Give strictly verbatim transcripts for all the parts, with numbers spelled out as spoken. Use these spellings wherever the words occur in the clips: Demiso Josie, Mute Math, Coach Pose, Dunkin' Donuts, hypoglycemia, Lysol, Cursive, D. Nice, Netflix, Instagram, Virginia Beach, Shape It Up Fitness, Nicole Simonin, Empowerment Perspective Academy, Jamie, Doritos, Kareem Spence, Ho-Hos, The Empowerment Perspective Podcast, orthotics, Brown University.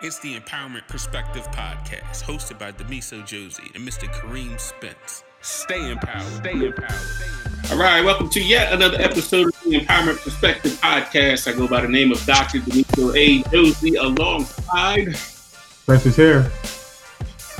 It's the Empowerment Perspective Podcast, hosted by Demiso Josie and Mister Kareem Spence. Stay empowered. Stay empowered. All right, welcome to yet another episode of the Empowerment Perspective Podcast. I go by the name of Doctor Demiso A. Josie alongside. Spence is here.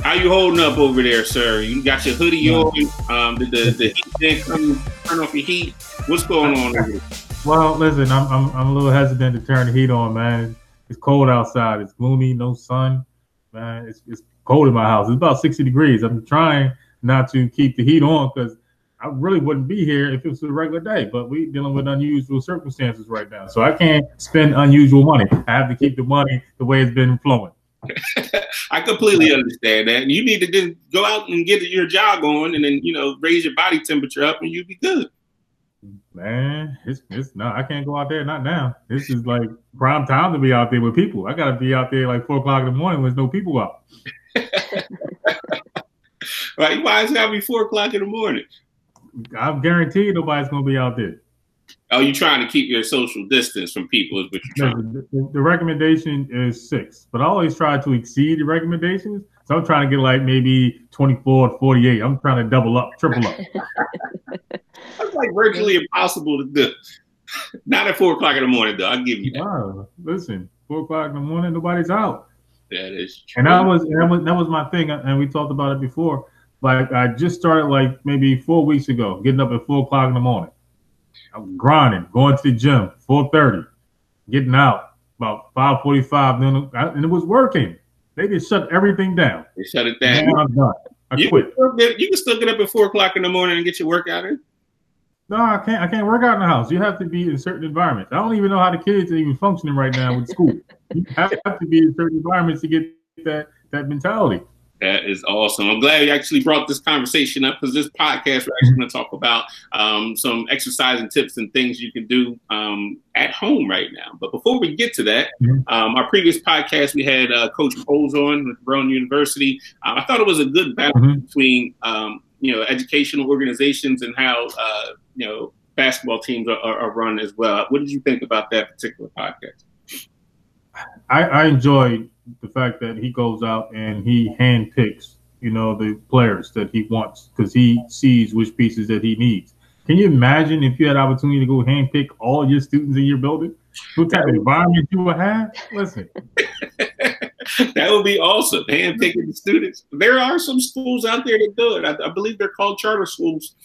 How you holding up over there, sir? You got your hoodie yeah. on. Um, did the, the heat then come turn off your heat? What's going on over there? Well, listen, I'm, I'm I'm a little hesitant to turn the heat on, man. It's cold outside. It's gloomy, no sun, man. It's it's cold in my house. It's about sixty degrees. I'm trying not to keep the heat on because I really wouldn't be here if it was a regular day. But we're dealing with unusual circumstances right now, so I can't spend unusual money. I have to keep the money the way it's been flowing. I completely understand that. And you need to just go out and get your jog on, and then you know raise your body temperature up, and you'll be good. Man, it's it's not. I can't go out there. Not now. This is like prime time to be out there with people. I gotta be out there like four o'clock in the morning when there's no people out. Right? Why is it gotta be four o'clock in the morning? I'm guaranteed nobody's gonna be out there. Oh, you're trying to keep your social distance from people, is what you're trying. The, the, the recommendation is six, but I always try to exceed the recommendations. So I'm trying to get like maybe twenty-four, forty-eight. I'm trying to double up, triple up. That's like virtually impossible to do. Not at four o'clock in the morning, though. I'll give you that. Wow. Listen, four o'clock in the morning, nobody's out. That is true. And that was, that was that was my thing, and we talked about it before. Like I just started, like maybe four weeks ago, getting up at four o'clock in the morning. I'm grinding, going to the gym, four thirty, getting out about five forty-five, and it was working. They just shut everything down. They shut it down. Now I'm done. I you quit. Can get, you can still get up at four o'clock in the morning and get your workout in. No, I can't. I can't work out in the house. You have to be in certain environments. I don't even know how the kids are even functioning right now with school. You have to be in certain environments to get that that mentality. That is awesome. I'm glad you actually brought this conversation up because this podcast we're actually going to talk about um, some exercise and tips and things you can do um, at home right now. But before we get to that, um, our previous podcast we had uh, Coach Pose on with Brown University. Uh, I thought it was a good balance mm-hmm. between um, you know educational organizations and how. Uh, you know, basketball teams are, are, are run as well. What did you think about that particular podcast? I, I enjoyed the fact that he goes out and he handpicks, you know, the players that he wants because he sees which pieces that he needs. Can you imagine if you had opportunity to go handpick all your students in your building? What type of environment you would have? Listen. That would be awesome, handpicking the students. There are some schools out there that do it. I, I believe they're called charter schools.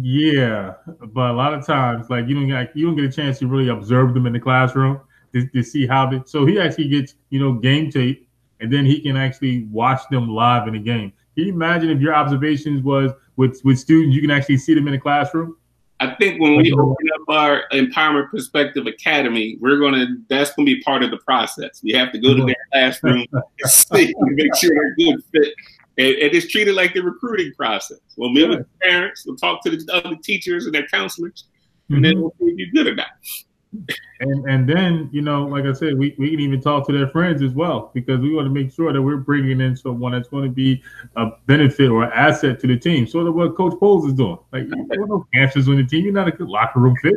Yeah, but a lot of times, like you don't like, you don't get a chance to really observe them in the classroom to, to see how they. So he actually gets you know game tape, and then he can actually watch them live in the game. Can you imagine if your observations was with with students, you can actually see them in the classroom? I think when we open up our Empowerment Perspective Academy, we're gonna that's gonna be part of the process. We have to go to their classroom and see, make sure they're good fit. And it's treated like the recruiting process. We'll meet yeah. with the parents, we'll talk to the other teachers and their counselors, and mm-hmm. then we'll see if you're good or not. And and then, you know, like I said, we, we can even talk to their friends as well because we want to make sure that we're bringing in someone that's going to be a benefit or an asset to the team. Sort of what Coach Pose is doing. Like, you don't know answers on the team. You're not a good locker room fit.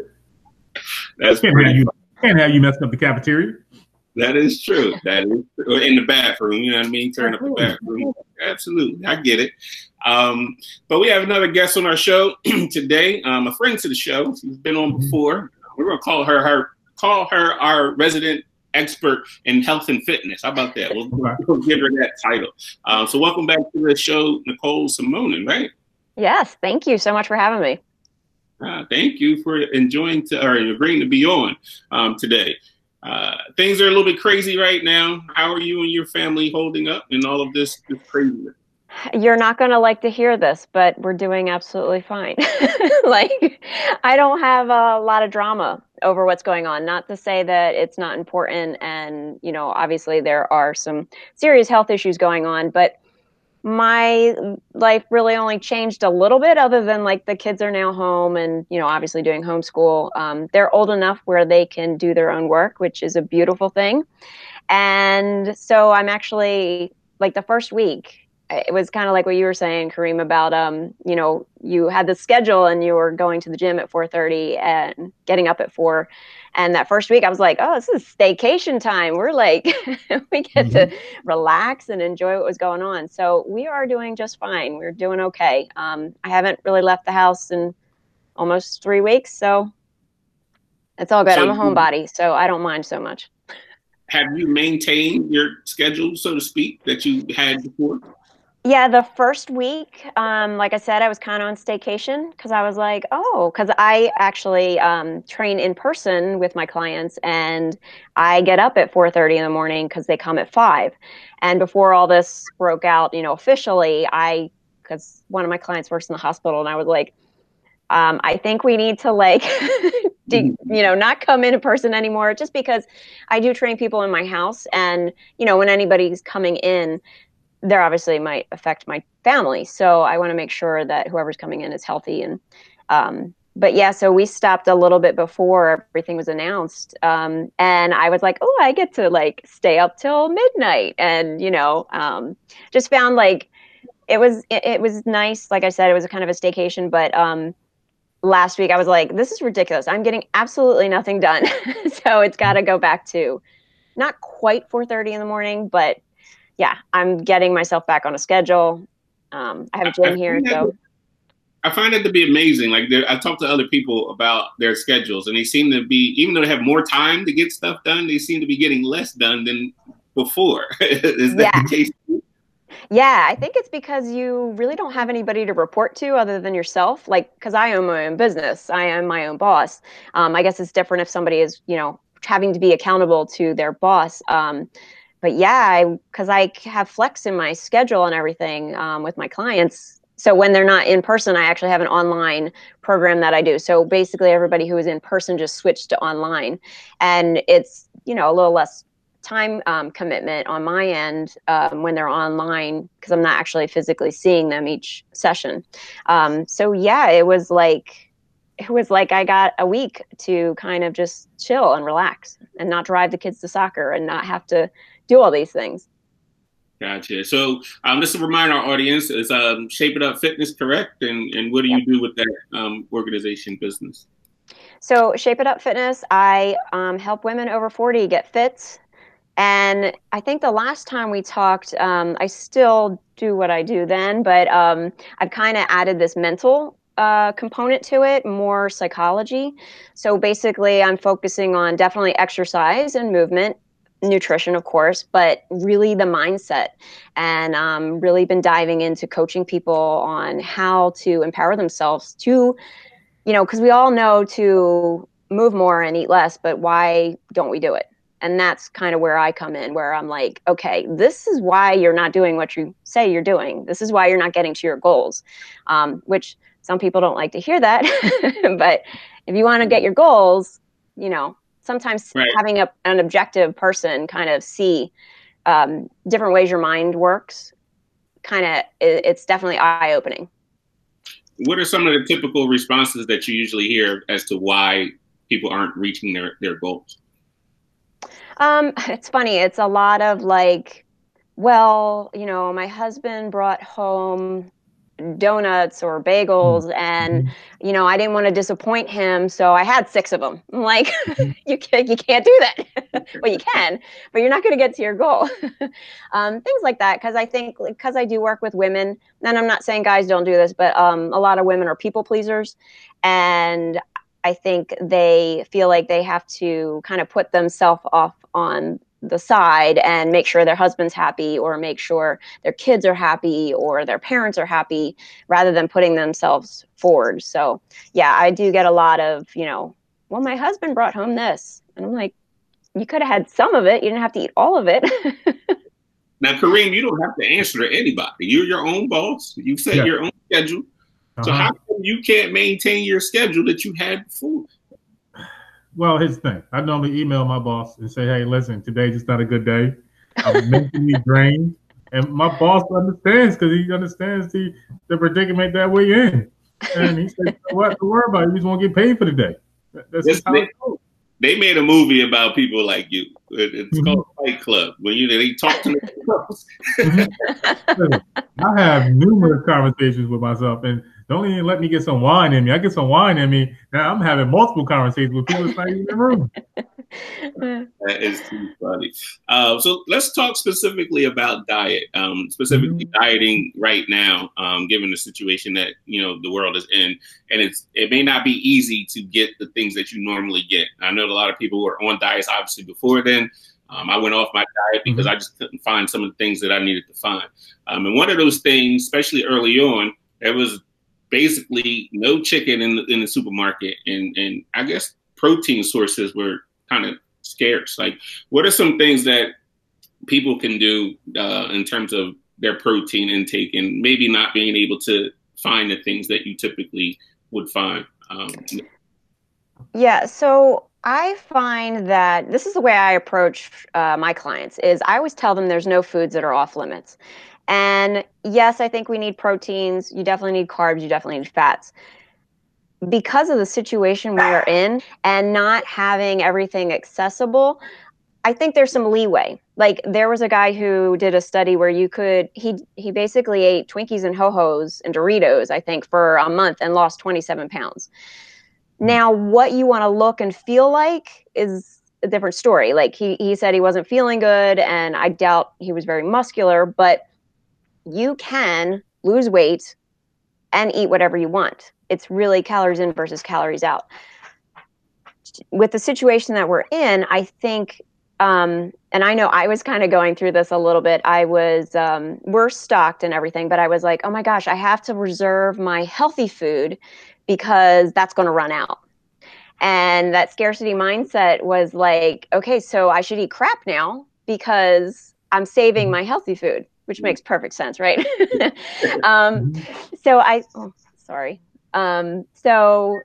That's can't have, you, can't have you messing up the cafeteria. That is true. That is true. In the bathroom, you know what I mean? Turn up the bathroom. Absolutely. I get it. Um, but we have another guest on our show today, um, a friend to the show. She's been on before. We're going to call her her call her our resident expert in health and fitness. How about that? We'll, we'll give her that title. Um, so welcome back to the show, Nicole Simonin, right? Yes. Thank you so much for having me. Uh, thank you for enjoying to, or agreeing to be on um, today. Uh, things are a little bit crazy right now. How are you and your family holding up in all of this, this craziness? You're not going to like to hear this, but we're doing absolutely fine. Like, I don't have a lot of drama over what's going on. Not to say that it's not important. And, you know, obviously there are some serious health issues going on, but my life really only changed a little bit other than like the kids are now home and, you know, obviously doing homeschool. Um, they're old enough where they can do their own work, which is a beautiful thing. And so I'm actually like the first week it was kind of like what you were saying, Kareem, about, um, you know, you had the schedule and you were going to the gym at four thirty and getting up at four. And that first week I was like, oh, this is staycation time. We're like, we get mm-hmm. to relax and enjoy what was going on. So we are doing just fine. We're doing okay. Um, I haven't really left the house in almost three weeks. So it's all good. So I'm a homebody, so I don't mind so much. Have you maintained your schedule, so to speak, that you had before? Yeah, the first week, um, like I said, I was kind of on staycation because I was like, oh, because I actually um, train in person with my clients, and I get up at four thirty in the morning because they come at five. And before all this broke out, you know, officially, I, because one of my clients works in the hospital, and I was like, um, I think we need to like, to, you know, not come in person anymore, just because I do train people in my house. And, you know, when anybody's coming in, there obviously might affect my family. So I want to make sure that whoever's coming in is healthy. And, um, but yeah, so we stopped a little bit before everything was announced. Um, and I was like, oh, I get to like stay up till midnight. And, you know, um, just found like, it was, it, it was nice. Like I said, it was a kind of a staycation, but, um, last week I was like, this is ridiculous. I'm getting absolutely nothing done. So it's got to go back to not quite four thirty in the morning, but yeah, I'm getting myself back on a schedule. Um, I have a gym I, I here, so. That, I find that to be amazing. Like I talk to other people about their schedules, and they seem to be, even though they have more time to get stuff done, they seem to be getting less done than before. Is that yeah. the case? Yeah, I think it's because you really don't have anybody to report to other than yourself. Like, because I own my own business. I am my own boss. Um, I guess it's different if somebody is, you know, having to be accountable to their boss. Um But yeah, because I, I have flex in my schedule and everything um, with my clients. So when they're not in person, I actually have an online program that I do. So basically everybody who is in person just switched to online. And it's, you know, a little less time um, commitment on my end um, when they're online, because I'm not actually physically seeing them each session. Um, so yeah, it was like, it was like I got a week to kind of just chill and relax and not drive the kids to soccer and not have to do all these things. Gotcha. So um, just to remind our audience, it's um, Shape It Up Fitness, correct? And and what do yep. you do with that um, organization business? So Shape It Up Fitness, I um, help women over forty get fit. And I think the last time we talked, um, I still do what I do then, but um, I've kind of added this mental Uh, component to it, more psychology. So basically I'm focusing on definitely exercise and movement, nutrition of course, but really the mindset, and um, really been diving into coaching people on how to empower themselves to, you know, because we all know to move more and eat less, but why don't we do it? And that's kind of where I come in, where I'm like, okay, this is why you're not doing what you say you're doing. This is why you're not getting to your goals, um, which some people don't like to hear that, but if you want to get your goals, you know, sometimes right. having a, an objective person kind of see um, different ways your mind works, kind of, it, it's definitely eye-opening. What are some of the typical responses that you usually hear as to why people aren't reaching their, their goals? Um, it's funny. It's a lot of like, well, you know, my husband brought home donuts or bagels, and you know I didn't want to disappoint him, so I had six of them. I'm like, you can't, you can't do that. Well, you can, but you're not going to get to your goal. um, things like that, because I think because I do work with women, and I'm not saying guys don't do this, but um, a lot of women are people pleasers, and I think they feel like they have to kind of put themselves off on the side and make sure their husband's happy, or make sure their kids are happy, or their parents are happy, rather than putting themselves forward. So yeah, I do get a lot of, you know, well, my husband brought home this, and I'm like, you could have had some of it. You didn't have to eat all of it. Now, Kareem, you don't have to answer to anybody. You're your own boss. You set yeah. your own schedule. Uh-huh. So how come you can't maintain your schedule that you had before? Well, here's the thing. I normally email my boss and say, hey, listen, today's just not a good day. I'm mentally drained. And my boss understands, because he understands the, the predicament that we're in. And he said, you know what, don't worry about it. You just won't get paid for the day. That's yes, how they, it goes. They made a movie about people like you. It, it's mm-hmm. called Fight Club. When you they talk to themselves. I have numerous conversations with myself, and don't even let me get some wine in me. I get some wine in me. Now I'm having multiple conversations with people that's not even in the room. That is too funny. Uh, so let's talk specifically about diet, um, specifically mm-hmm. dieting right now, um, given the situation that you know the world is in, and it's it may not be easy to get the things that you normally get. I know a lot of people who are on diets obviously before then. Um, I went off my diet because mm-hmm. I just couldn't find some of the things that I needed to find, um, and one of those things, especially early on, there was basically no chicken in the, in the supermarket, and and I guess protein sources were kind of scarce. Like, what are some things that people can do uh, in terms of their protein intake and maybe not being able to find the things that you typically would find? Um, yeah, so I find that this is the way I approach uh, my clients is I always tell them there's no foods that are off limits. And yes, I think we need proteins. You definitely need carbs. You definitely need fats. Because of the situation we are in and not having everything accessible, I think there's some leeway. Like there was a guy who did a study where you could, he he basically ate Twinkies and Ho-Hos and Doritos, I think, for a month and lost twenty-seven pounds. Now, what you want to look and feel like is a different story. Like he, he said he wasn't feeling good and I doubt he was very muscular, but you can lose weight and eat whatever you want. It's really calories in versus calories out. With the situation that we're in, I think, um, and I know I was kind of going through this a little bit. I was, um, we're stocked and everything, but I was like, oh my gosh, I have to reserve my healthy food because that's going to run out. And that scarcity mindset was like, okay, so I should eat crap now because I'm saving my healthy food, which makes perfect sense, right? um, so I, oh, sorry. Um, so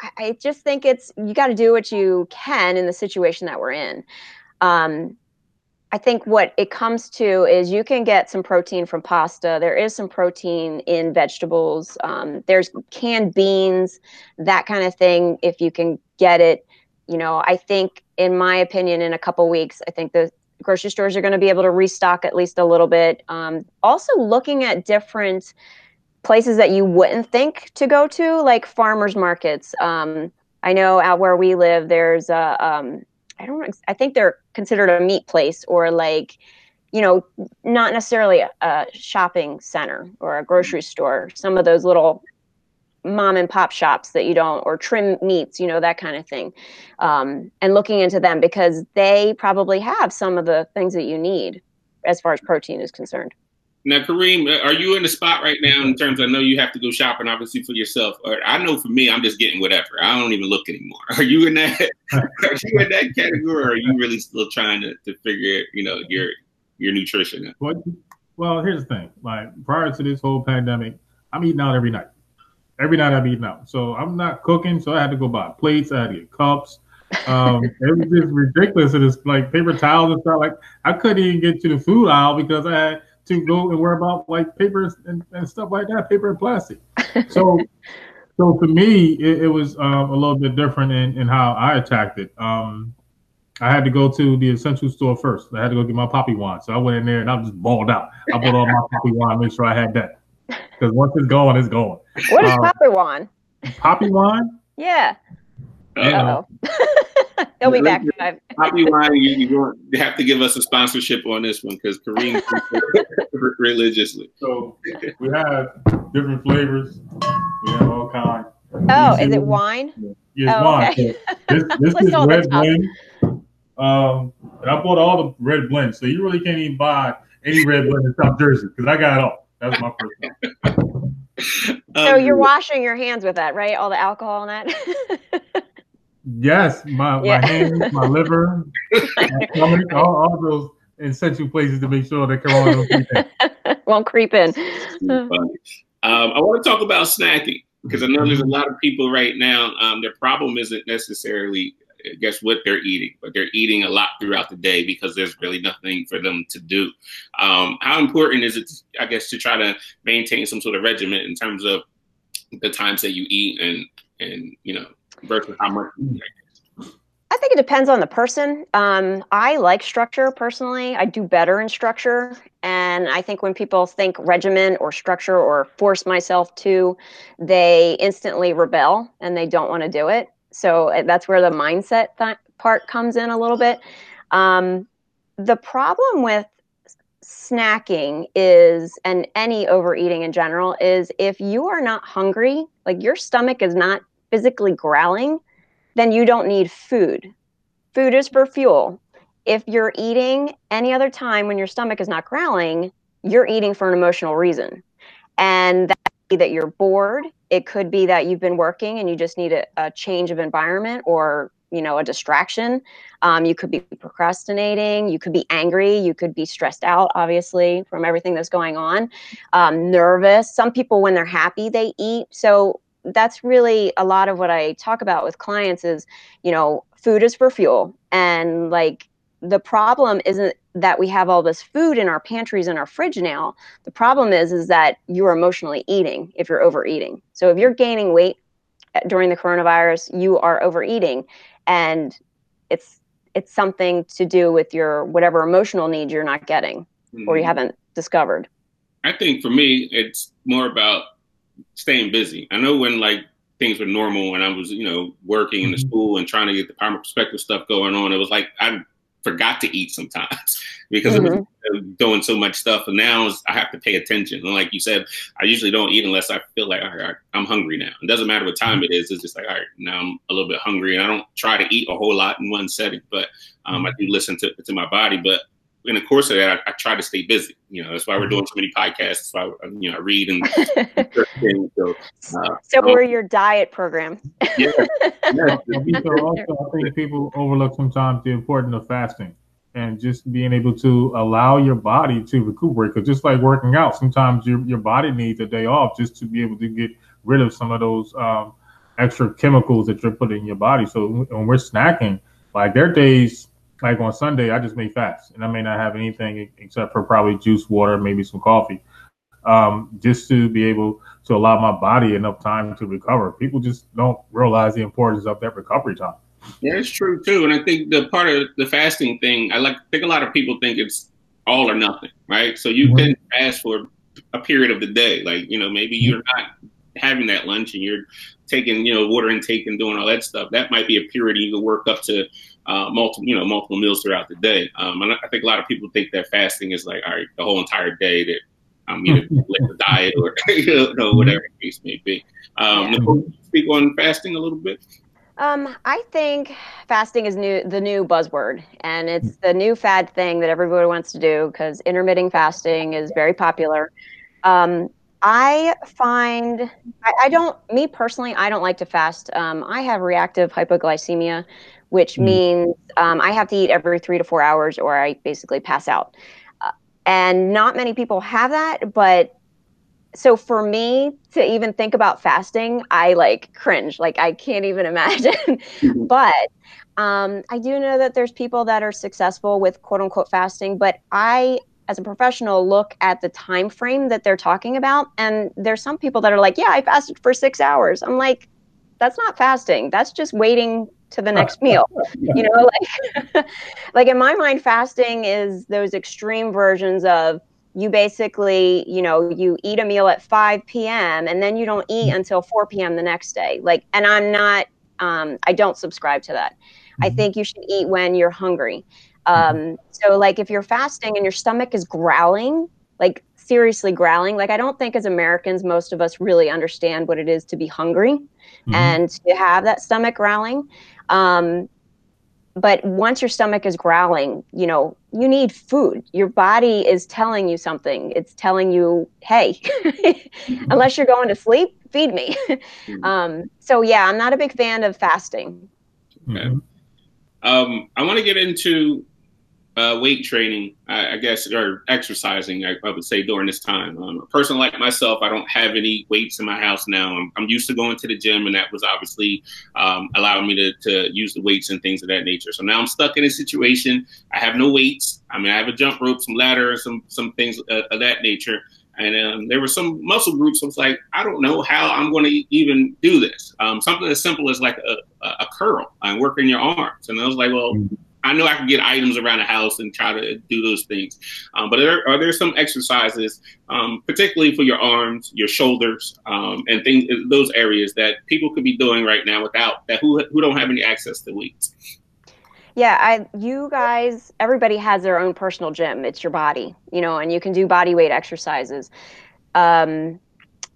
I, I just think it's, you got to do what you can in the situation that we're in. Um, I think what it comes to is you can get some protein from pasta. There is some protein in vegetables. Um, there's canned beans, that kind of thing. If you can get it, you know, I think in my opinion, in a couple weeks, I think the grocery stores are going to be able to restock at least a little bit. Um, also looking at different places that you wouldn't think to go to, like farmers markets. Um, I know out where we live, there's a, um, I don't know, I think they're considered a meat place or like, you know, not necessarily a, a shopping center or a grocery store. Some of those little mom and pop shops that you don't, or trim meats, you know, that kind of thing. Um, and looking into them because they probably have some of the things that you need as far as protein is concerned. Now, Kareem, are you in the spot right now in terms of, I know you have to go shopping, obviously, for yourself. Or I know for me, I'm just getting whatever. I don't even look anymore. Are you in that Are you in that category, or are you really still trying to, to figure, you know, your your nutrition out? Well, well, here's the thing. Like, prior to this whole pandemic, I'm eating out every night. Every night I'm eating out. So I'm not cooking, so I had to go buy plates. I had to get cups. um it was just ridiculous. It was like paper towels and stuff. Like, I couldn't even get to the food aisle because I had to go and worry about like papers and, and stuff like that, paper and plastic. So, so for me, it, it was um, a little bit different in, in how I attacked it. Um, I had to go to the essential store first. I had to go get my poppy wine. So I went in there and I was just balled out. I bought all my poppy wine, make sure I had that. Because once it's gone, it's gone. What um, is poppy wine? Poppy wine? Yeah. Uh-oh. Uh-oh. He'll be back. Poppy wine, you, you have to give us a sponsorship on this one because Kareem religiously. So we have different flavors. We have all kinds. Oh, is it wine? Yeah, oh, wine. Okay. So this this is red blend. Um, and I bought all the red blends, so you really can't even buy any red blend in South Jersey because I got it all. That's my first one. So um, you're washing your hands with that, right? All the alcohol and that. Yes, my, yeah. my hands, my liver, my stomach, all, all those essential places to make sure that corona don't creep in. Won't creep in. Um, I want to talk about snacking because I know there's a lot of people right now. Um, their problem isn't necessarily, I guess, what they're eating, but they're eating a lot throughout the day because there's really nothing for them to do. Um, how important is it, I guess, to try to maintain some sort of regimen in terms of the times that you eat and and you know versus how much you eat? I think it depends on the person. Um, I like structure personally. I do better in structure. And I think when people think regimen or structure or force myself to, they instantly rebel and they don't want to do it. So that's where the mindset th- part comes in a little bit. Um, the problem with snacking is, and any overeating in general, is if you are not hungry, like your stomach is not physically growling, then you don't need food. Food is for fuel. If you're eating any other time when your stomach is not growling, you're eating for an emotional reason. And that could be that you're bored. It could be that you've been working and you just need a, a change of environment or, you know, a distraction. Um, you could be procrastinating. You could be angry. You could be stressed out, obviously, from everything that's going on. Um, nervous. Some people, when they're happy, they eat. So that's really a lot of what I talk about with clients is, you know, food is for fuel. And like the problem isn't that we have all this food in our pantries and our fridge now. The problem is, is that you're emotionally eating if you're overeating. So if you're gaining weight during the coronavirus, you are overeating, and it's, it's something to do with your, whatever emotional need you're not getting mm-hmm. or you haven't discovered. I think for me, it's more about staying busy. I know when like things were normal and I was, you know, working in the school and trying to get the Empowerment Perspective stuff going on, it was like I forgot to eat sometimes because mm-hmm. I was doing so much stuff. And now I have to pay attention. And like you said, I usually don't eat unless I feel like, all right, I'm hungry now. It doesn't matter what time it is. It's just like, all right, now I'm a little bit hungry. And I don't try to eat a whole lot in one setting, but um, I do listen to, to my body. But in the course of that, I, I try to stay busy. You know, that's why we're doing so many podcasts. That's why, you know, I read and so, uh, so we're your diet program. Yeah. yeah. So also, I think people overlook sometimes the importance of fasting and just being able to allow your body to recuperate. Because just like working out, sometimes your, your body needs a day off just to be able to get rid of some of those um, extra chemicals that you're putting in your body. So when we're snacking, like there are days, like on Sunday, I just may fast and I may not have anything except for probably juice, water, maybe some coffee, um, just to be able to allow my body enough time to recover. People just don't realize the importance of that recovery time. Yeah, it's true, too. And I think the part of the fasting thing, I like think a lot of people think it's all or nothing. Right. So you mm-hmm. can fast for a period of the day. Like, you know, maybe you're not having that lunch and you're taking, you know, water intake and doing all that stuff. That might be a period you can work up to. Uh, multiple, you know, multiple meals throughout the day. Um, and I think a lot of people think that fasting is like, all right, the whole entire day that I'm either like a diet or you know, whatever the case may be. Um, yeah. Nicole, can you speak on fasting a little bit? Um, I think fasting is new, the new buzzword, and it's the new fad thing that everybody wants to do because intermittent fasting is very popular. Um, I find, I, I don't, me personally, I don't like to fast. Um, I have reactive hypoglycemia, which means um, I have to eat every three to four hours or I basically pass out. Uh, and not many people have that. But so for me to even think about fasting, I like cringe. Like I can't even imagine. But um, I do know that there's people that are successful with quote unquote fasting. But I, as a professional, look at the time frame that they're talking about. And there's some people that are like, yeah, I fasted for six hours. I'm like, that's not fasting. That's just waiting to the next meal, you know, like, like in my mind, fasting is those extreme versions of you basically, you know, you eat a meal at five p.m. and then you don't eat until four p.m. the next day. Like, and I'm not, um, I don't subscribe to that. Mm-hmm. I think you should eat when you're hungry. Um, so like if you're fasting and your stomach is growling, like seriously growling, like I don't think as Americans, most of us really understand what it is to be hungry mm-hmm. and to have that stomach growling. Um, but once your stomach is growling, you know, you need food. Your body is telling you something. It's telling you, hey, unless you're going to sleep, feed me. um, so yeah, I'm not a big fan of fasting. Okay. Um, I want to get into uh, weight training, I, I guess, or exercising, I, I would say, during this time. Um, a person like myself, I don't have any weights in my house now. I'm, I'm used to going to the gym, and that was obviously um, allowing me to, to use the weights and things of that nature. So now I'm stuck in a situation. I have no weights. I mean, I have a jump rope, some ladder, some some things of, of that nature. And um, there were some muscle groups I was like, I don't know how I'm going to even do this. Um, something as simple as like a, a curl and working your arms. And I was like, well, mm-hmm. I know I can get items around the house and try to do those things. Um, but are there, are there some exercises, um, particularly for your arms, your shoulders, um, and things, those areas that people could be doing right now without that, who, who don't have any access to weights? Yeah, I, you guys, everybody has their own personal gym. It's your body, you know, and you can do body weight exercises. Um,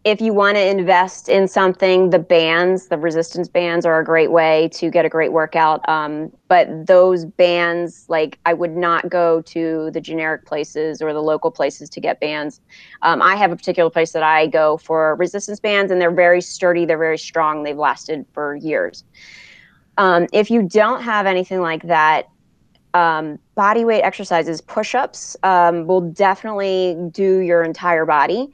if you want to invest in something, the bands, the resistance bands are a great way to get a great workout. Um, but those bands, like, I would not go to the generic places or the local places to get bands. Um, I have a particular place that I go for resistance bands, and they're very sturdy. They're very strong. They've lasted for years. Um, if you don't have anything like that, um, body weight exercises, push-ups, um, will definitely do your entire body,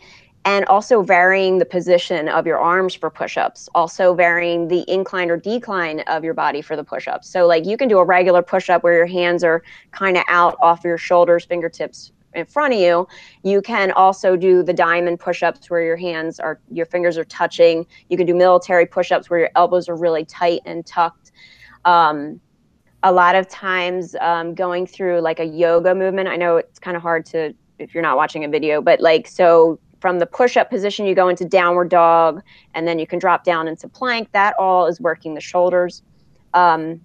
and also varying the position of your arms for push-ups, also varying the incline or decline of your body for the push-ups. So like you can do a regular push-up where your hands are kind of out off your shoulders, fingertips in front of you. You can also do the diamond push-ups where your hands are, your fingers are touching. You can do military push-ups where your elbows are really tight and tucked. Um, a lot of times um, going through like a yoga movement, I know it's kind of hard to, if you're not watching a video, but like, so from the push-up position, you go into downward dog, and then you can drop down into plank. That all is working the shoulders. Um,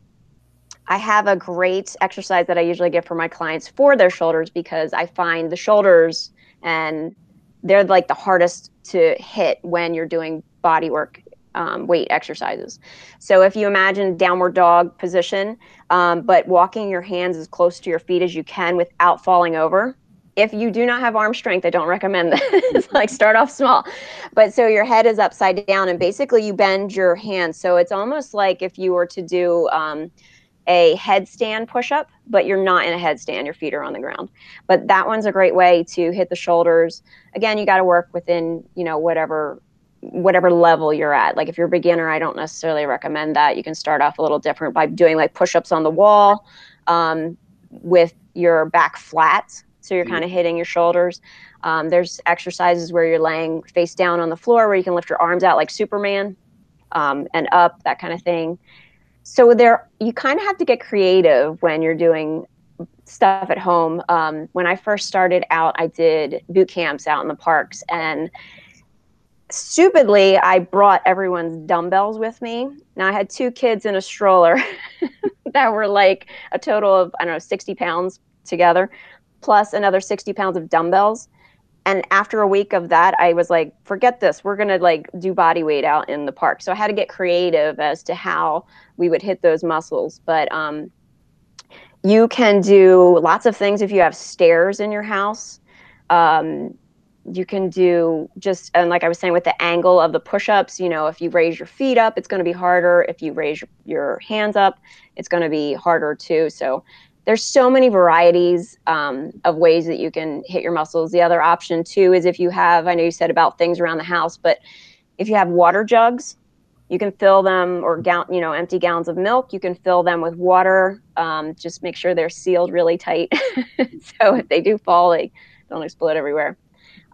I have a great exercise that I usually give for my clients for their shoulders, because I find the shoulders, and they're like the hardest to hit when you're doing body work, um, weight exercises. So if you imagine downward dog position, um, but walking your hands as close to your feet as you can without falling over. If you do not have arm strength, I don't recommend this. Like, start off small. But so your head is upside down, and basically you bend your hands. So it's almost like if you were to do um, a headstand push-up, but you're not in a headstand. Your feet are on the ground. But that one's a great way to hit the shoulders. Again, you got to work within, you know, whatever whatever level you're at. Like if you're a beginner, I don't necessarily recommend that. You can start off a little different by doing like push-ups on the wall um, with your back flat. So you're kind of hitting your shoulders. Um, there's exercises where you're laying face down on the floor where you can lift your arms out like Superman um, and up, that kind of thing. So there, you kind of have to get creative when you're doing stuff at home. Um, when I first started out, I did boot camps out in the parks, and stupidly, I brought everyone's dumbbells with me. Now, I had two kids in a stroller that were like a total of, I don't know, sixty pounds together, plus another sixty pounds of dumbbells. And after a week of that, I was like, forget this. We're going to like do body weight out in the park. So I had to get creative as to how we would hit those muscles. But um, you can do lots of things if you have stairs in your house. Um, you can do just, and like I was saying with the angle of the push-ups, you know, if you raise your feet up, it's going to be harder. If you raise your hands up, it's going to be harder too. So there's so many varieties um, of ways that you can hit your muscles. The other option too is if you have, I know you said about things around the house, but if you have water jugs, you can fill them, or gal- you know, empty gallons of milk, you can fill them with water. Um, just make sure they're sealed really tight. So if they do fall, they don't explode everywhere.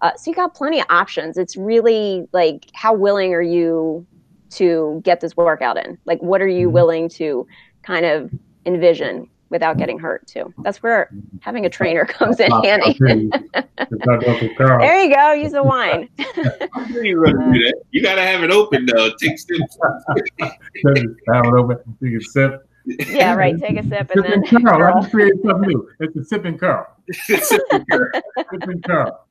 Uh, so you got plenty of options. It's really like, how willing are you to get this workout in? Like, what are you willing to kind of envision without getting hurt too? That's where having a trainer comes in handy. There you go. Use the wine. You got to have it open though. Take sips. Have it open. Take a sip. Yeah, right. Take a sip and sip then. And curl. Curl. I just created something new. It's a sip and curl. Sip and curl. Sip and curl.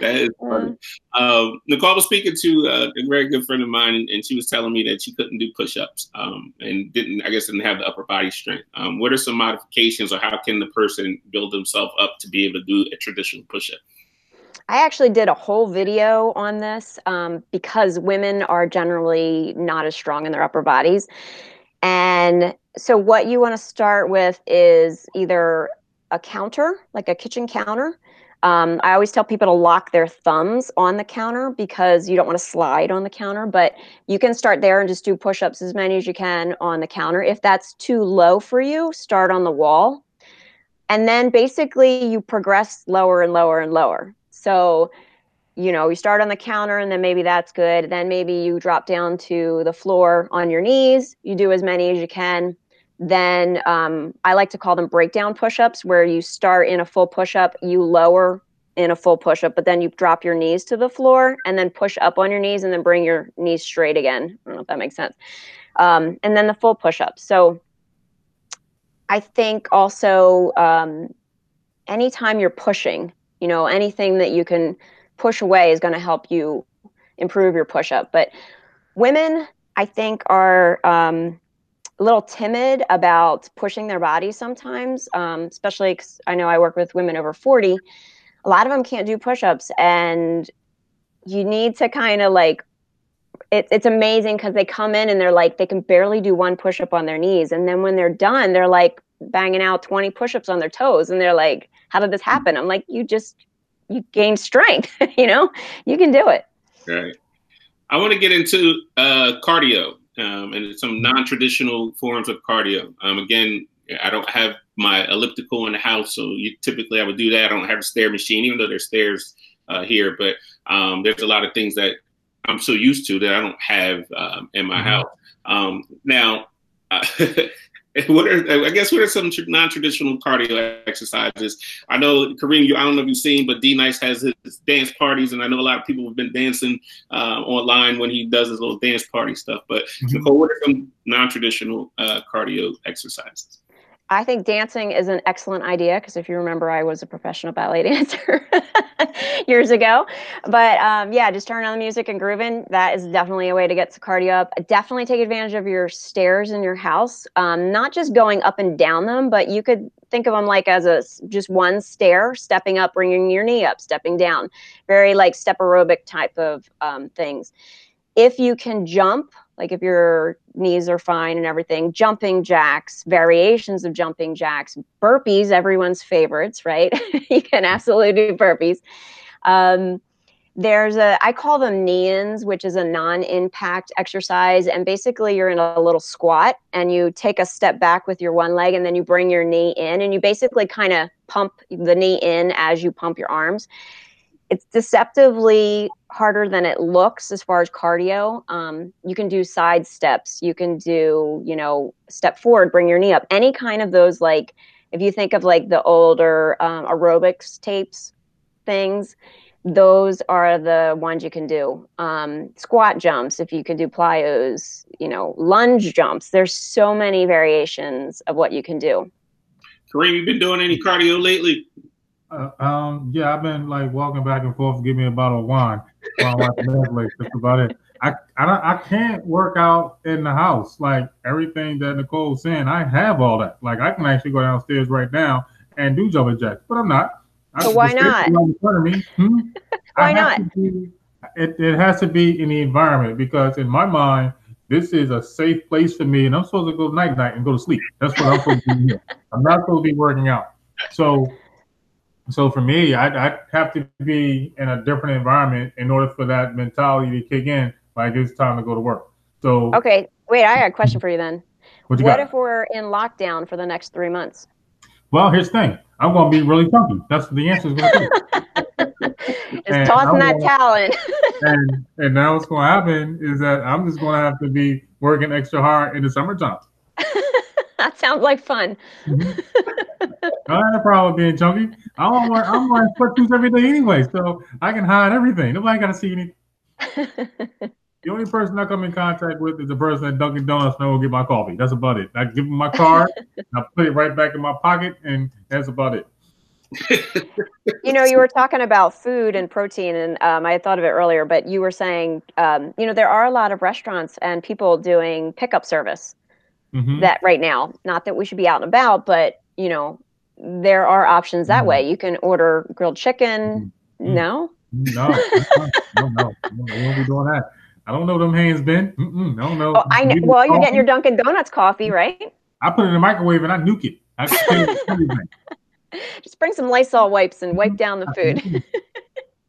That is funny. Um, Nicole was speaking to uh, a very good friend of mine, and she was telling me that she couldn't do push-ups um, and didn't, I guess, didn't have the upper body strength. Um, what are some modifications, or how can the person build themselves up to be able to do a traditional push-up? I actually did a whole video on this um, because women are generally not as strong in their upper bodies. And so what you want to start with is either a counter, like a kitchen counter. Um, I always tell people to lock their thumbs on the counter because you don't want to slide on the counter, but you can start there and just do push-ups as many as you can on the counter. If that's too low for you, start on the wall. And then basically you progress lower and lower and lower. So you know, you start on the counter and then maybe that's good. Then maybe you drop down to the floor on your knees. You do as many as you can. Then um, I like to call them breakdown push-ups, where you start in a full push-up, you lower in a full push-up, but then you drop your knees to the floor and then push up on your knees and then bring your knees straight again. I don't know if that makes sense. Um, and then the full push-up. So I think also um, anytime you're pushing, you know, anything that you can push away is going to help you improve your push-up. But women, I think, are um, a little timid about pushing their bodies sometimes, um, especially because I know I work with women over forty. A lot of them can't do push-ups, and you need to kind of like, it, it's amazing because they come in and they're like, they can barely do one push-up on their knees. And then when they're done, they're like banging out twenty push-ups on their toes. And they're like, how did this happen? I'm like, you just, you gain strength, you know, you can do it. Right. I want to get into uh, cardio um, and some non-traditional forms of cardio. Um, again, I don't have my elliptical in the house, so you, typically I would do that. I don't have a stair machine, even though there's stairs uh, here, but um, there's a lot of things that I'm so used to that I don't have um, in my house. Um, now, uh, what are, I guess what are some tr- non-traditional cardio exercises? I know, Kareem, you, I don't know if you've seen, but D. Nice has his dance parties, and I know a lot of people have been dancing uh, online when he does his little dance party stuff, but mm-hmm. Nicole, what are some non-traditional uh, cardio exercises? I think dancing is an excellent idea because if you remember, I was a professional ballet dancer years ago. But um, yeah, just turn on the music and grooving. That is definitely a way to get some cardio up. Definitely take advantage of your stairs in your house. Um, not just going up and down them, but you could think of them like as a just one stair, stepping up, bringing your knee up, stepping down. Very like step aerobic type of um, things. If you can jump, like if your knees are fine and everything, jumping jacks, variations of jumping jacks, burpees, everyone's favorites, right? You can absolutely do burpees. Um, there's a, I call them knee-ins, which is a non-impact exercise. And basically you're in a little squat and you take a step back with your one leg and then you bring your knee in and you basically kind of pump the knee in as you pump your arms. It's deceptively harder than it looks as far as cardio. Um, you can do side steps. You can do, you know, step forward, bring your knee up. Any kind of those, like, if you think of like the older um, aerobics tapes things, those are the ones you can do. Um, squat jumps, if you can do plyos, you know, lunge jumps. There's so many variations of what you can do. Kareem, you been doing any cardio lately? Uh, um, yeah, I've been like walking back and forth. Give me a bottle of wine while watching Netflix. That's about it. I I, don't, I can't work out in the house. Like everything that Nicole's saying, I have all that. Like I can actually go downstairs right now and do jumping jacks, but I'm not. I so why not? In front of me. Hmm? Why not? Be, it it has to be in the environment because in my mind, this is a safe place for me, and I'm supposed to go night night and go to sleep. That's what I'm supposed to be here. I'm not supposed to be working out. So. So for me, I, I have to be in a different environment in order for that mentality to kick in, like it's time to go to work. So okay, wait, I got a question for you then. What, you what if we're in lockdown for the next three months? Well, here's the thing. I'm going to be really funky. That's what the answer is going to be. Just and tossing I'm that gonna, towel in. and, and now what's going to happen is that I'm just going to have to be working extra hard in the summertime. That sounds like fun. Mm-hmm. I don't have a problem being chunky. I don't wear, I'm wearing sweatsuits every day anyway, so I can hide everything. Nobody got to see anything. The only person I come in contact with is the person at Dunkin' Donuts and I will get my coffee. That's about it. I give them my card, I put it right back in my pocket, and that's about it. You know, you were talking about food and protein, and um, I had thought of it earlier, but you were saying, um, you know, there are a lot of restaurants and people doing pickup service. Mm-hmm. That right now, not that we should be out and about, but you know, there are options that mm-hmm. way. You can order grilled chicken. Mm-hmm. No? No, no, no, no, we won't be doing that. I don't know them hands, Ben. Mm-mm, I don't know. Oh, I know. Well, you're coffee. Getting your Dunkin' Donuts coffee, right? I put it in the microwave and I nuke it. I just, just bring some Lysol wipes and wipe down the food.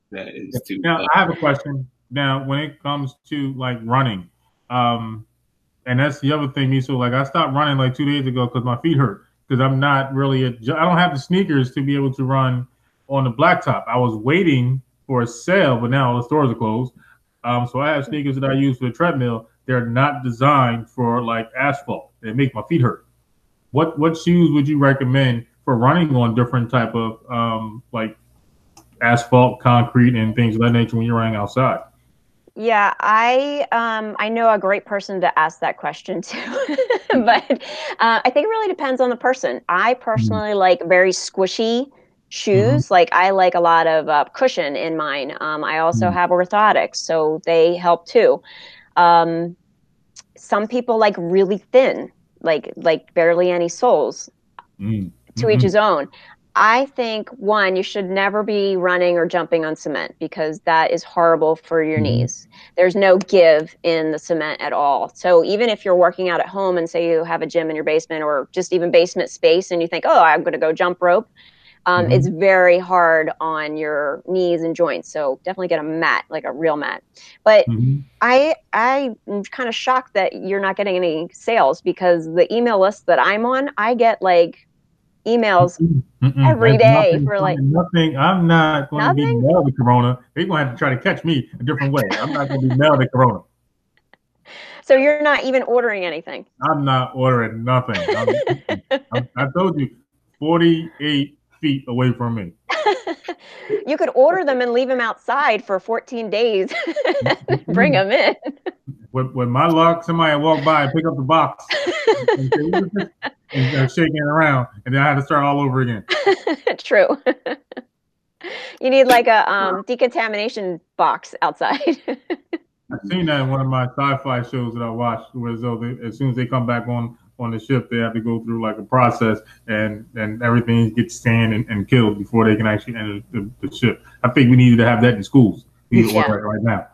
That is too now, bad. I have a question. Now, when it comes to like running, um, and that's the other thing, Miso. Like I stopped running like two days ago because my feet hurt. Because I'm not really, a, I don't have the sneakers to be able to run on the blacktop. I was waiting for sale, but now all the stores are closed. Um, so I have sneakers that I use for the treadmill. They're not designed for like asphalt. They make my feet hurt. What what shoes would you recommend for running on different type of um, like asphalt, concrete, and things of that nature when you're running outside? Yeah, I um, I know a great person to ask that question to, but uh, I think it really depends on the person. I personally mm-hmm. like very squishy shoes. Mm-hmm. Like I like a lot of uh, cushion in mine. Um, I also mm-hmm. have orthotics, so they help too. Um, some people like really thin, like like barely any soles. Mm-hmm. To each his own. I think, one, you should never be running or jumping on cement because that is horrible for your mm-hmm. knees. There's no give in the cement at all. So even if you're working out at home and say you have a gym in your basement or just even basement space and you think, oh, I'm going to go jump rope, um, mm-hmm. it's very hard on your knees and joints. So definitely get a mat, like a real mat. But mm-hmm. I, I'm kind of shocked that you're not getting any sales because the email list that I'm on, I get like emails Mm-mm. every day nothing, for like nothing. I'm not going nothing? to be mailed to Corona. They're going to have to try to catch me a different way. I'm not going to be mailed to Corona. So you're not even ordering anything. I'm not ordering nothing. I'm, I'm, I told you, forty-eight feet away from me. You could order them and leave them outside for fourteen days. Bring them in. With, with my luck, somebody will walk by and pick up the box and, and uh, shaking it around, and then I had to start all over again. True. You need like a um, decontamination box outside. I've seen that in one of my sci-fi shows that I watched, where as, though they, as soon as they come back on, on the ship, they have to go through like a process, and, and everything gets scanned and, and killed before they can actually enter the, the ship. I think we needed to have that in schools. We need to work yeah. right, right now.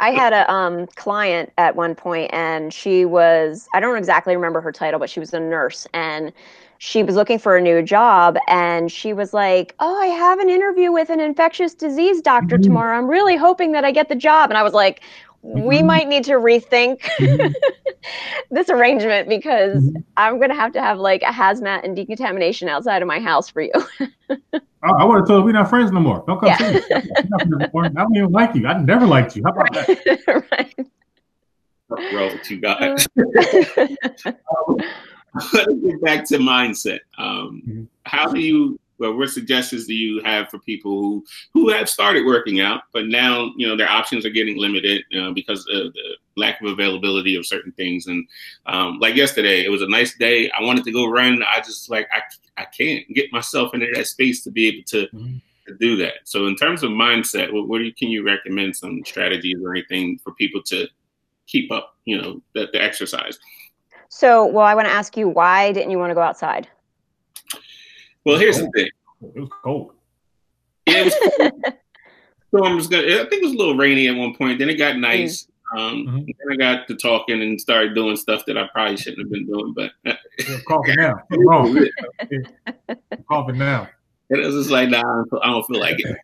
I had a um, client at one point, and she was, I don't exactly remember her title, but she was a nurse, and she was looking for a new job, and she was like, oh, I have an interview with an infectious disease doctor mm-hmm. tomorrow. I'm really hoping that I get the job. And I was like, we mm-hmm. might need to rethink mm-hmm. this arrangement because mm-hmm. I'm going to have to have like a hazmat and decontamination outside of my house for you. I, I would have told you we're not friends no more. Don't come yeah. see me. I don't even like you. I never liked you. How about right. that? Right. Roll with you guys. um, let's get back to mindset. Um, mm-hmm. How do you, well, what suggestions do you have for people who, who have started working out, but now, you know, their options are getting limited uh, because of the lack of availability of certain things. And um, like yesterday, it was a nice day. I wanted to go run. I just like, I, I can't get myself into that space to be able to, mm-hmm. to do that. So in terms of mindset, what, what do you, can you recommend some strategies or anything for people to keep up, you know, the, the exercise? So, well, I want to ask you, why didn't you want to go outside? Well, here's the thing. It was cold. Yeah, it was cold. So I'm just gonna, I think it was a little rainy at one point. Then it got nice. Mm. Um, mm-hmm. Then I got to talking and started doing stuff that I probably shouldn't have been doing. But I'm coughing now. I'm wrong. I'm coughing now. And it was just like, nah, I don't feel like it.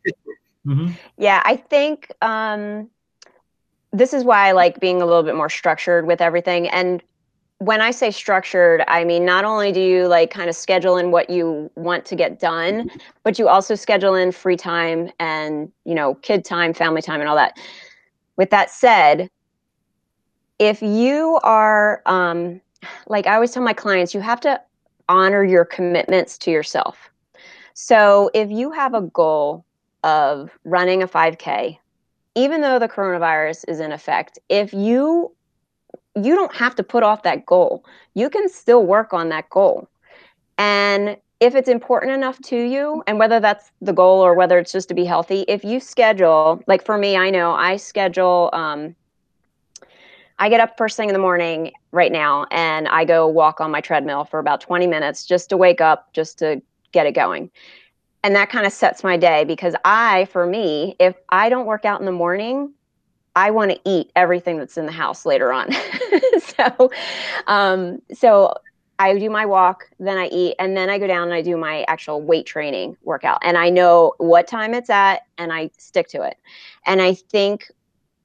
Mm-hmm. Yeah, I think um, this is why I like being a little bit more structured with everything. And when I say structured, I mean, not only do you like kind of schedule in what you want to get done, but you also schedule in free time and, you know, kid time, family time, and all that. With that said, if you are, um, like I always tell my clients, you have to honor your commitments to yourself. So if you have a goal of running a five K, even though the coronavirus is in effect, if you you don't have to put off that goal. You can still work on that goal. And if it's important enough to you, and whether that's the goal or whether it's just to be healthy, if you schedule, like for me, I know I schedule, um, I get up first thing in the morning right now and I go walk on my treadmill for about twenty minutes just to wake up, just to get it going. And that kind of sets my day because I, for me, if I don't work out in the morning, I want to eat everything that's in the house later on. so um, so I do my walk, then I eat, and then I go down and I do my actual weight training workout. And I know what time it's at, and I stick to it. And I think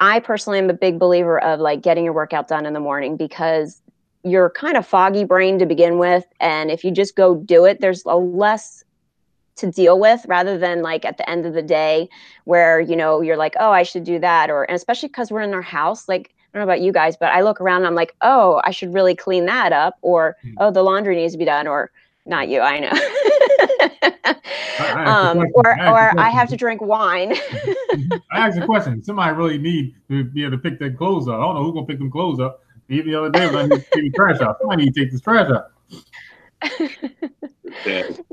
I personally am a big believer of like getting your workout done in the morning because you're kind of foggy brain to begin with. And if you just go do it, there's a less to deal with, rather than like at the end of the day where, you know, you're like, oh, I should do that. Or, and especially because we're in our house, like, I don't know about you guys, but I look around and I'm like, oh, I should really clean that up, or, oh, the laundry needs to be done, or not you, I know. um, or or I have to drink wine. I asked a question. Somebody really need to be able to pick their clothes up. I don't know who's going to pick them clothes up. Even the other day, I need to take the trash out. Somebody need to take this trash out.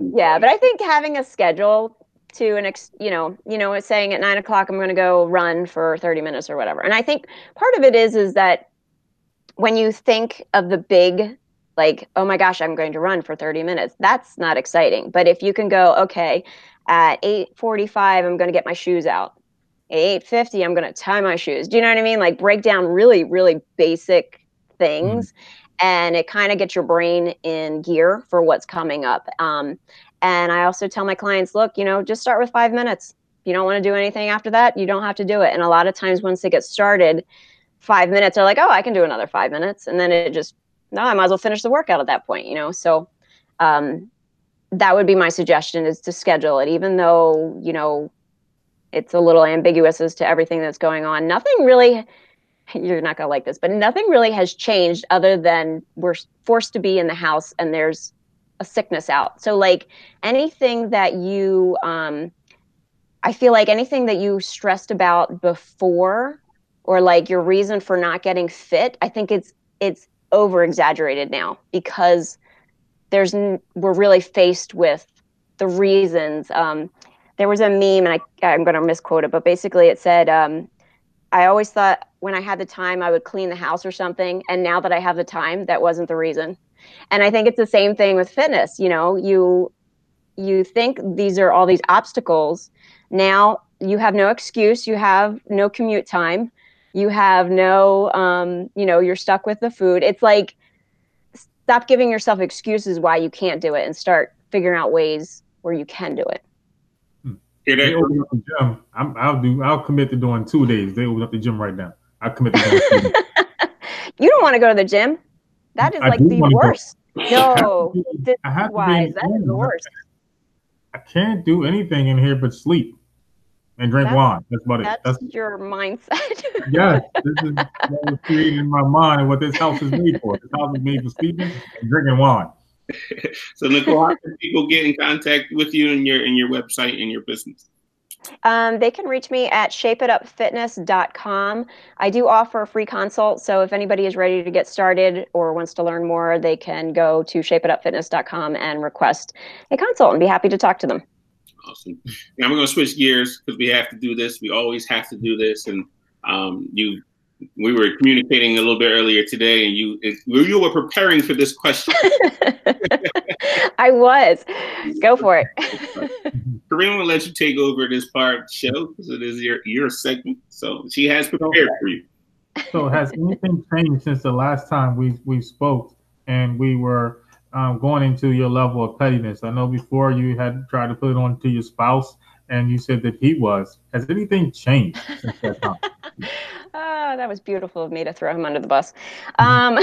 Yeah, but I think having a schedule to an ex, you know, you know, it's saying at nine o'clock, I'm going to go run for thirty minutes or whatever. And I think part of it is, is that when you think of the big, like, oh my gosh, I'm going to run for thirty minutes, that's not exciting. But if you can go, okay, at eight forty-five, I'm going to get my shoes out. At eight fifty, I'm going to tie my shoes. Do you know what I mean? Like, break down really, really basic things. Mm-hmm. And it kind of gets your brain in gear for what's coming up. Um, and I also tell my clients, look, you know, just start with five minutes. If you don't want to do anything after that, you don't have to do it. And a lot of times once they get started, five minutes are like, oh, I can do another five minutes. And then it just, no, I might as well finish the workout at that point, you know? So um, that would be my suggestion, is to schedule it, even though, you know, it's a little ambiguous as to everything that's going on. Nothing really... You're not going to like this, but nothing really has changed other than we're forced to be in the house and there's a sickness out. So like anything that you, um, I feel like anything that you stressed about before, or like your reason for not getting fit, I think it's, it's over exaggerated now, because there's, n- we're really faced with the reasons. Um, there was a meme, and I, I'm going to misquote it, but basically it said, um, I always thought when I had the time, I would clean the house or something. And now that I have the time, that wasn't the reason. And I think it's the same thing with fitness. You know, you, you think these are all these obstacles. Now you have no excuse. You have no commute time. You have no, um, you know, you're stuck with the food. It's like, stop giving yourself excuses why you can't do it and start figuring out ways where you can do it. Yeah, they open up the gym. I'm, I'll do. I'll commit to doing two days. They open up the gym right now. I commit to doing two You don't want to go to the gym. That is I like the worst. No, this is why that is the worst. I can't do anything in here but sleep and drink that's, wine. That's about that's it. That's your mindset. Yes, this is what was created in my mind, and what this house is made for. This house is made for sleeping and drinking wine. So Nicole, how can people get in contact with you and your and your website and your business? Um, they can reach me at shape it up fitness dot com. I do offer a free consult, so if anybody is ready to get started or wants to learn more, they can go to shape it up fitness dot com and request a consult, and be happy to talk to them. Awesome. Now we're going to switch gears, because we have to do this. We always have to do this, and um, you. We were communicating a little bit earlier today, and you you were preparing for this question. I was. Go for it. Kareem will let you take over this part of the show, because it is your, your segment. So she has prepared so, for you. So has anything changed since the last time we we spoke, and we were um, going into your level of pettiness? I know before you had tried to put it on to your spouse, and you said that he was. Has anything changed since that time? Oh, that was beautiful of me to throw him under the bus. Um,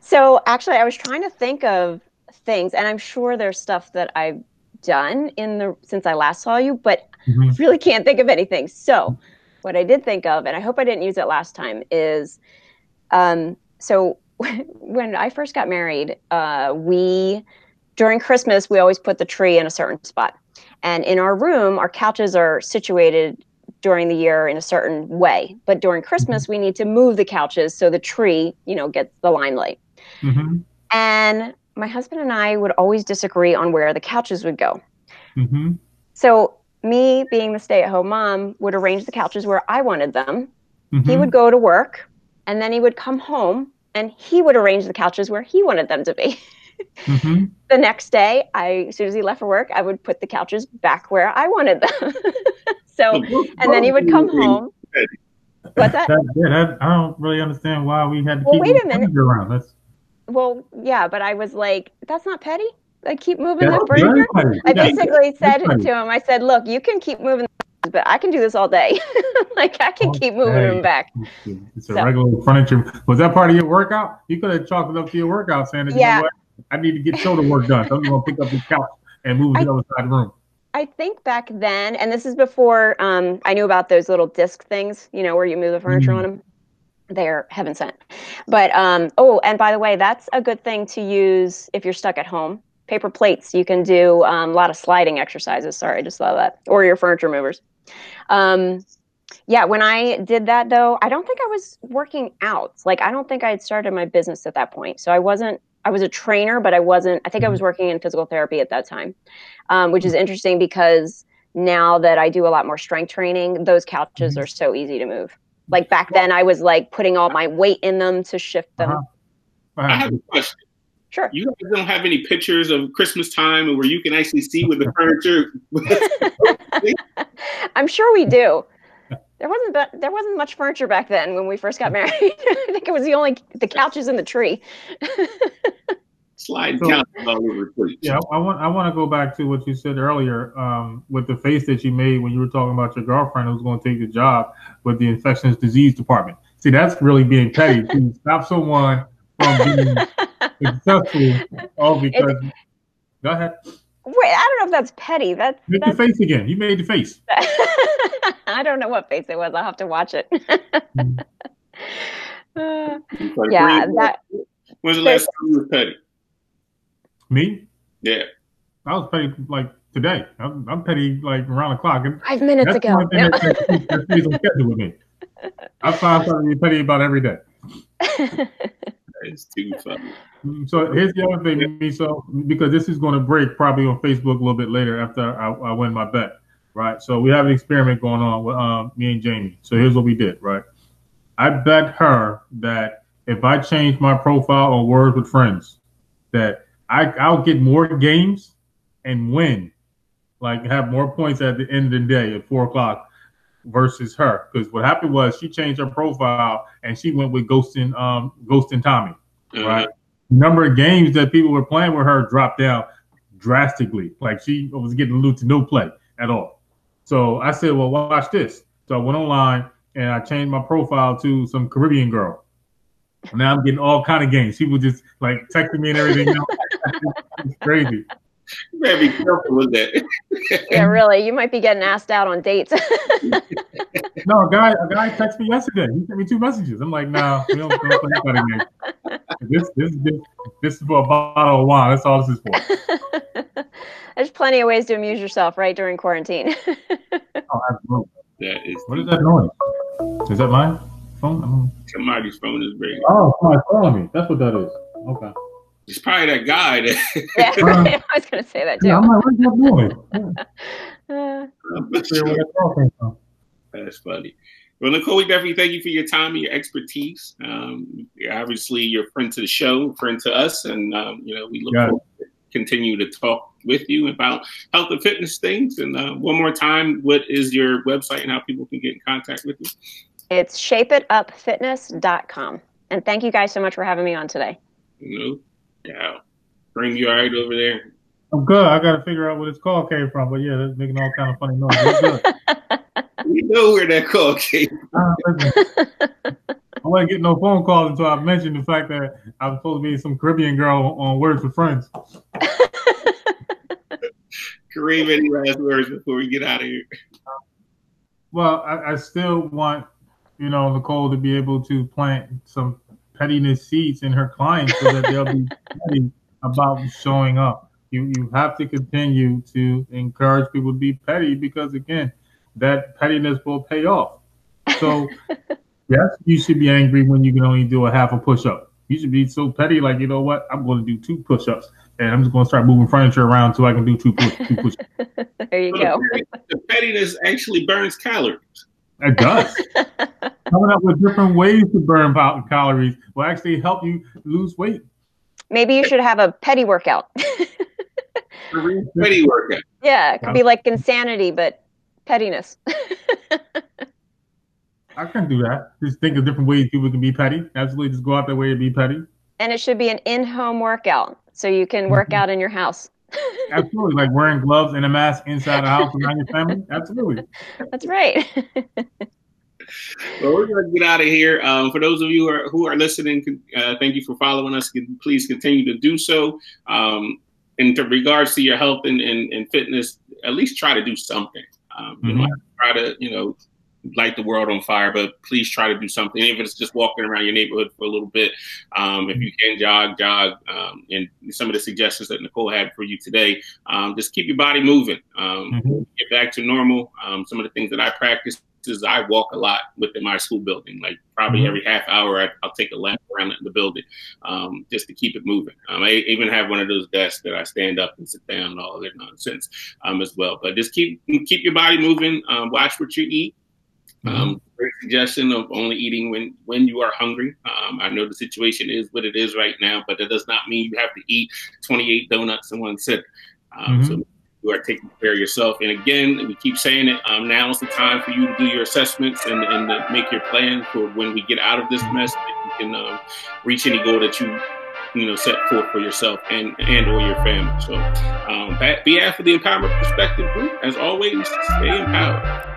so actually, I was trying to think of things, and I'm sure there's stuff that I've done in the since I last saw you, but mm-hmm. I really can't think of anything. So what I did think of, and I hope I didn't use it last time, is um, so when I first got married, uh, we during Christmas, we always put the tree in a certain spot. And in our room, our couches are situated during the year in a certain way. But during Christmas, we need to move the couches so the tree, you know, gets the limelight. Mm-hmm. And my husband and I would always disagree on where the couches would go. Mm-hmm. So me, being the stay-at-home mom, would arrange the couches where I wanted them. Mm-hmm. He would go to work, and then he would come home, and he would arrange the couches where he wanted them to be. Mm-hmm. The next day, I, as soon as he left for work, I would put the couches back where I wanted them. So, and then he would come home. What's that? that, that I don't really understand why we had to well, keep wait a minute. around. That's... Well, yeah, but I was like, that's not petty. I keep moving that's the furniture. I basically that's said petty. to him, I said, look, you can keep moving, but I can do this all day. Like, I can okay. keep moving them back. It's a so. regular furniture. Was that part of your workout? You could have chalked it up to your workout saying, yeah. You know what? I need to get shoulder work done. So I'm going to pick up this couch and move to the other side of the room. I think back then, and this is before um, I knew about those little disc things, you know, where you move the furniture mm-hmm. on them. They're heaven sent. But, um, oh, and by the way, that's a good thing to use if you're stuck at home. Paper plates, you can do um, a lot of sliding exercises. Sorry, I just saw that. Or your furniture movers. Um, yeah, when I did that, though, I don't think I was working out. Like, I don't think I had started my business at that point. So I wasn't, I was a trainer, but I wasn't, I think I was working in physical therapy at that time, um, which is interesting because now that I do a lot more strength training, those couches are so easy to move. Like back then I was like putting all my weight in them to shift them. Uh-huh. Uh-huh. I have a question. Sure. You guys don't have any pictures of Christmas time where you can actually see with the furniture? I'm sure we do. There wasn't there wasn't much furniture back then when we first got married. I think it was the only the couches in the tree. Slide so, couch all over the Yeah, I want I want to go back to what you said earlier um, with the face that you made when you were talking about your girlfriend who's going to take the job with the infectious disease department. See, that's really being petty. You stop someone from being successful all because. It's, go ahead. Wait, I don't know if that's petty. That's make that's, the face again. You made the face. I don't know what face it was. I'll have to watch it. uh, yeah, that. When's the last time you were petty? Me? Yeah. I was petty like today. I'm, I'm petty like around the clock. Five minutes that's ago. No. That's, that's with me. I find something to be petty about every day. It's too funny. So here's the other thing, Miso, because this is going to break probably on Facebook a little bit later after I, I win my bet, right? So we have an experiment going on with um, me and Jamie. So here's what we did, right? I bet her that if I change my profile on Words with Friends, that I, I'll get more games and win, like have more points at the end of the day at four o'clock versus her. Because what happened was she changed her profile and she went with ghosting, um, ghosting Tommy. Mm-hmm. Right, number of games that people were playing with her dropped down drastically. Like she was getting little to no play at all. So I said, well, watch this. So I went online and I changed my profile to some Caribbean girl. Now I'm getting all kind of games. People just like texting me and everything. It's crazy. You better be careful with that. Yeah, really. You might be getting asked out on dates. No, a guy, a guy texted me yesterday. He sent me two messages. I'm like, no, we don't play anybody games. This, this, this, this is for a bottle of wine. That's all this is for. There's plenty of ways to amuse yourself, right, during quarantine. Oh, absolutely. That is. What is that noise? Is that mine? Phone? Somebody's phone is ringing. Oh, somebody's calling me. That's what that is. Okay. It's probably that guy. That yeah, uh, I was going to say that too. Yeah, I'm like, where's that boy? Yeah. That's funny. Well, Nicole, we definitely thank you for your time and your expertise. Um, you're obviously, you're a friend to the show, friend to us, and um, you know we look Got forward it. to continue to talk with you about health and fitness things. And uh, one more time, what is your website and how people can get in contact with you? It's shape it up fitness dot com. And thank you guys so much for having me on today. No doubt. Bring you all right over there? I'm good. I got to figure out where this call came from. But yeah, that's making all kind of funny noise. Good. We know where that call came from. Uh, I wasn't getting no phone calls until I mentioned the fact that I was supposed to be some Caribbean girl on Words with Friends. Kareem, any last words before we get out of here? Well, I, I still want, you know, Nicole to be able to plant some pettiness seeds in her clients so that they'll be petty about showing up. You you have to continue to encourage people to be petty because, again, that pettiness will pay off. So, yes, you should be angry when you can only do a half a push-up. You should be so petty like, you know what, I'm going to do two push-ups. And I'm just going to start moving furniture around so I can do two push-ups. Two push there you so go. The pettiness actually burns calories. It does. Coming up with different ways to burn calories will actually help you lose weight. Maybe you should have a petty workout. Petty workout. Yeah, it could be like insanity, but pettiness. I can do that. Just think of different ways people can be petty. Absolutely, just go out their way to be petty. And it should be an in-home workout, so you can work out in your house. Absolutely, like wearing gloves and a mask inside the house around your family. Absolutely. That's right. Well, we're going to get out of here. Um, for those of you who are, who are listening, uh, thank you for following us. Please continue to do so. Um, in regards to your health and, and, and fitness, at least try to do something. Um, mm-hmm. You know, try to, you know, light the world on fire, but please try to do something. Even if it's just walking around your neighborhood for a little bit, um, if you can jog, jog. Um, and some of the suggestions that Nicole had for you today, um, just keep your body moving. Um, mm-hmm. Get back to normal. Um, some of the things that I practice is I walk a lot within my school building. Like probably mm-hmm. every half hour, I, I'll take a lap around the building um, just to keep it moving. Um, I even have one of those desks that I stand up and sit down and all that nonsense um, as well. But just keep keep your body moving. Um, watch what you eat. Um, great suggestion of only eating when, when you are hungry. Um, I know the situation is what it is right now, but that does not mean you have to eat twenty-eight donuts in one sitting. Um, mm-hmm. So you are taking care of yourself. And again, we keep saying it, um, now is the time for you to do your assessments and, and to make your plan for when we get out of this mess, that you can um, reach any goal that you you know, set forth for yourself and, and or your family. So um, on behalf of the Empowerment Perspective Group, as always, stay empowered.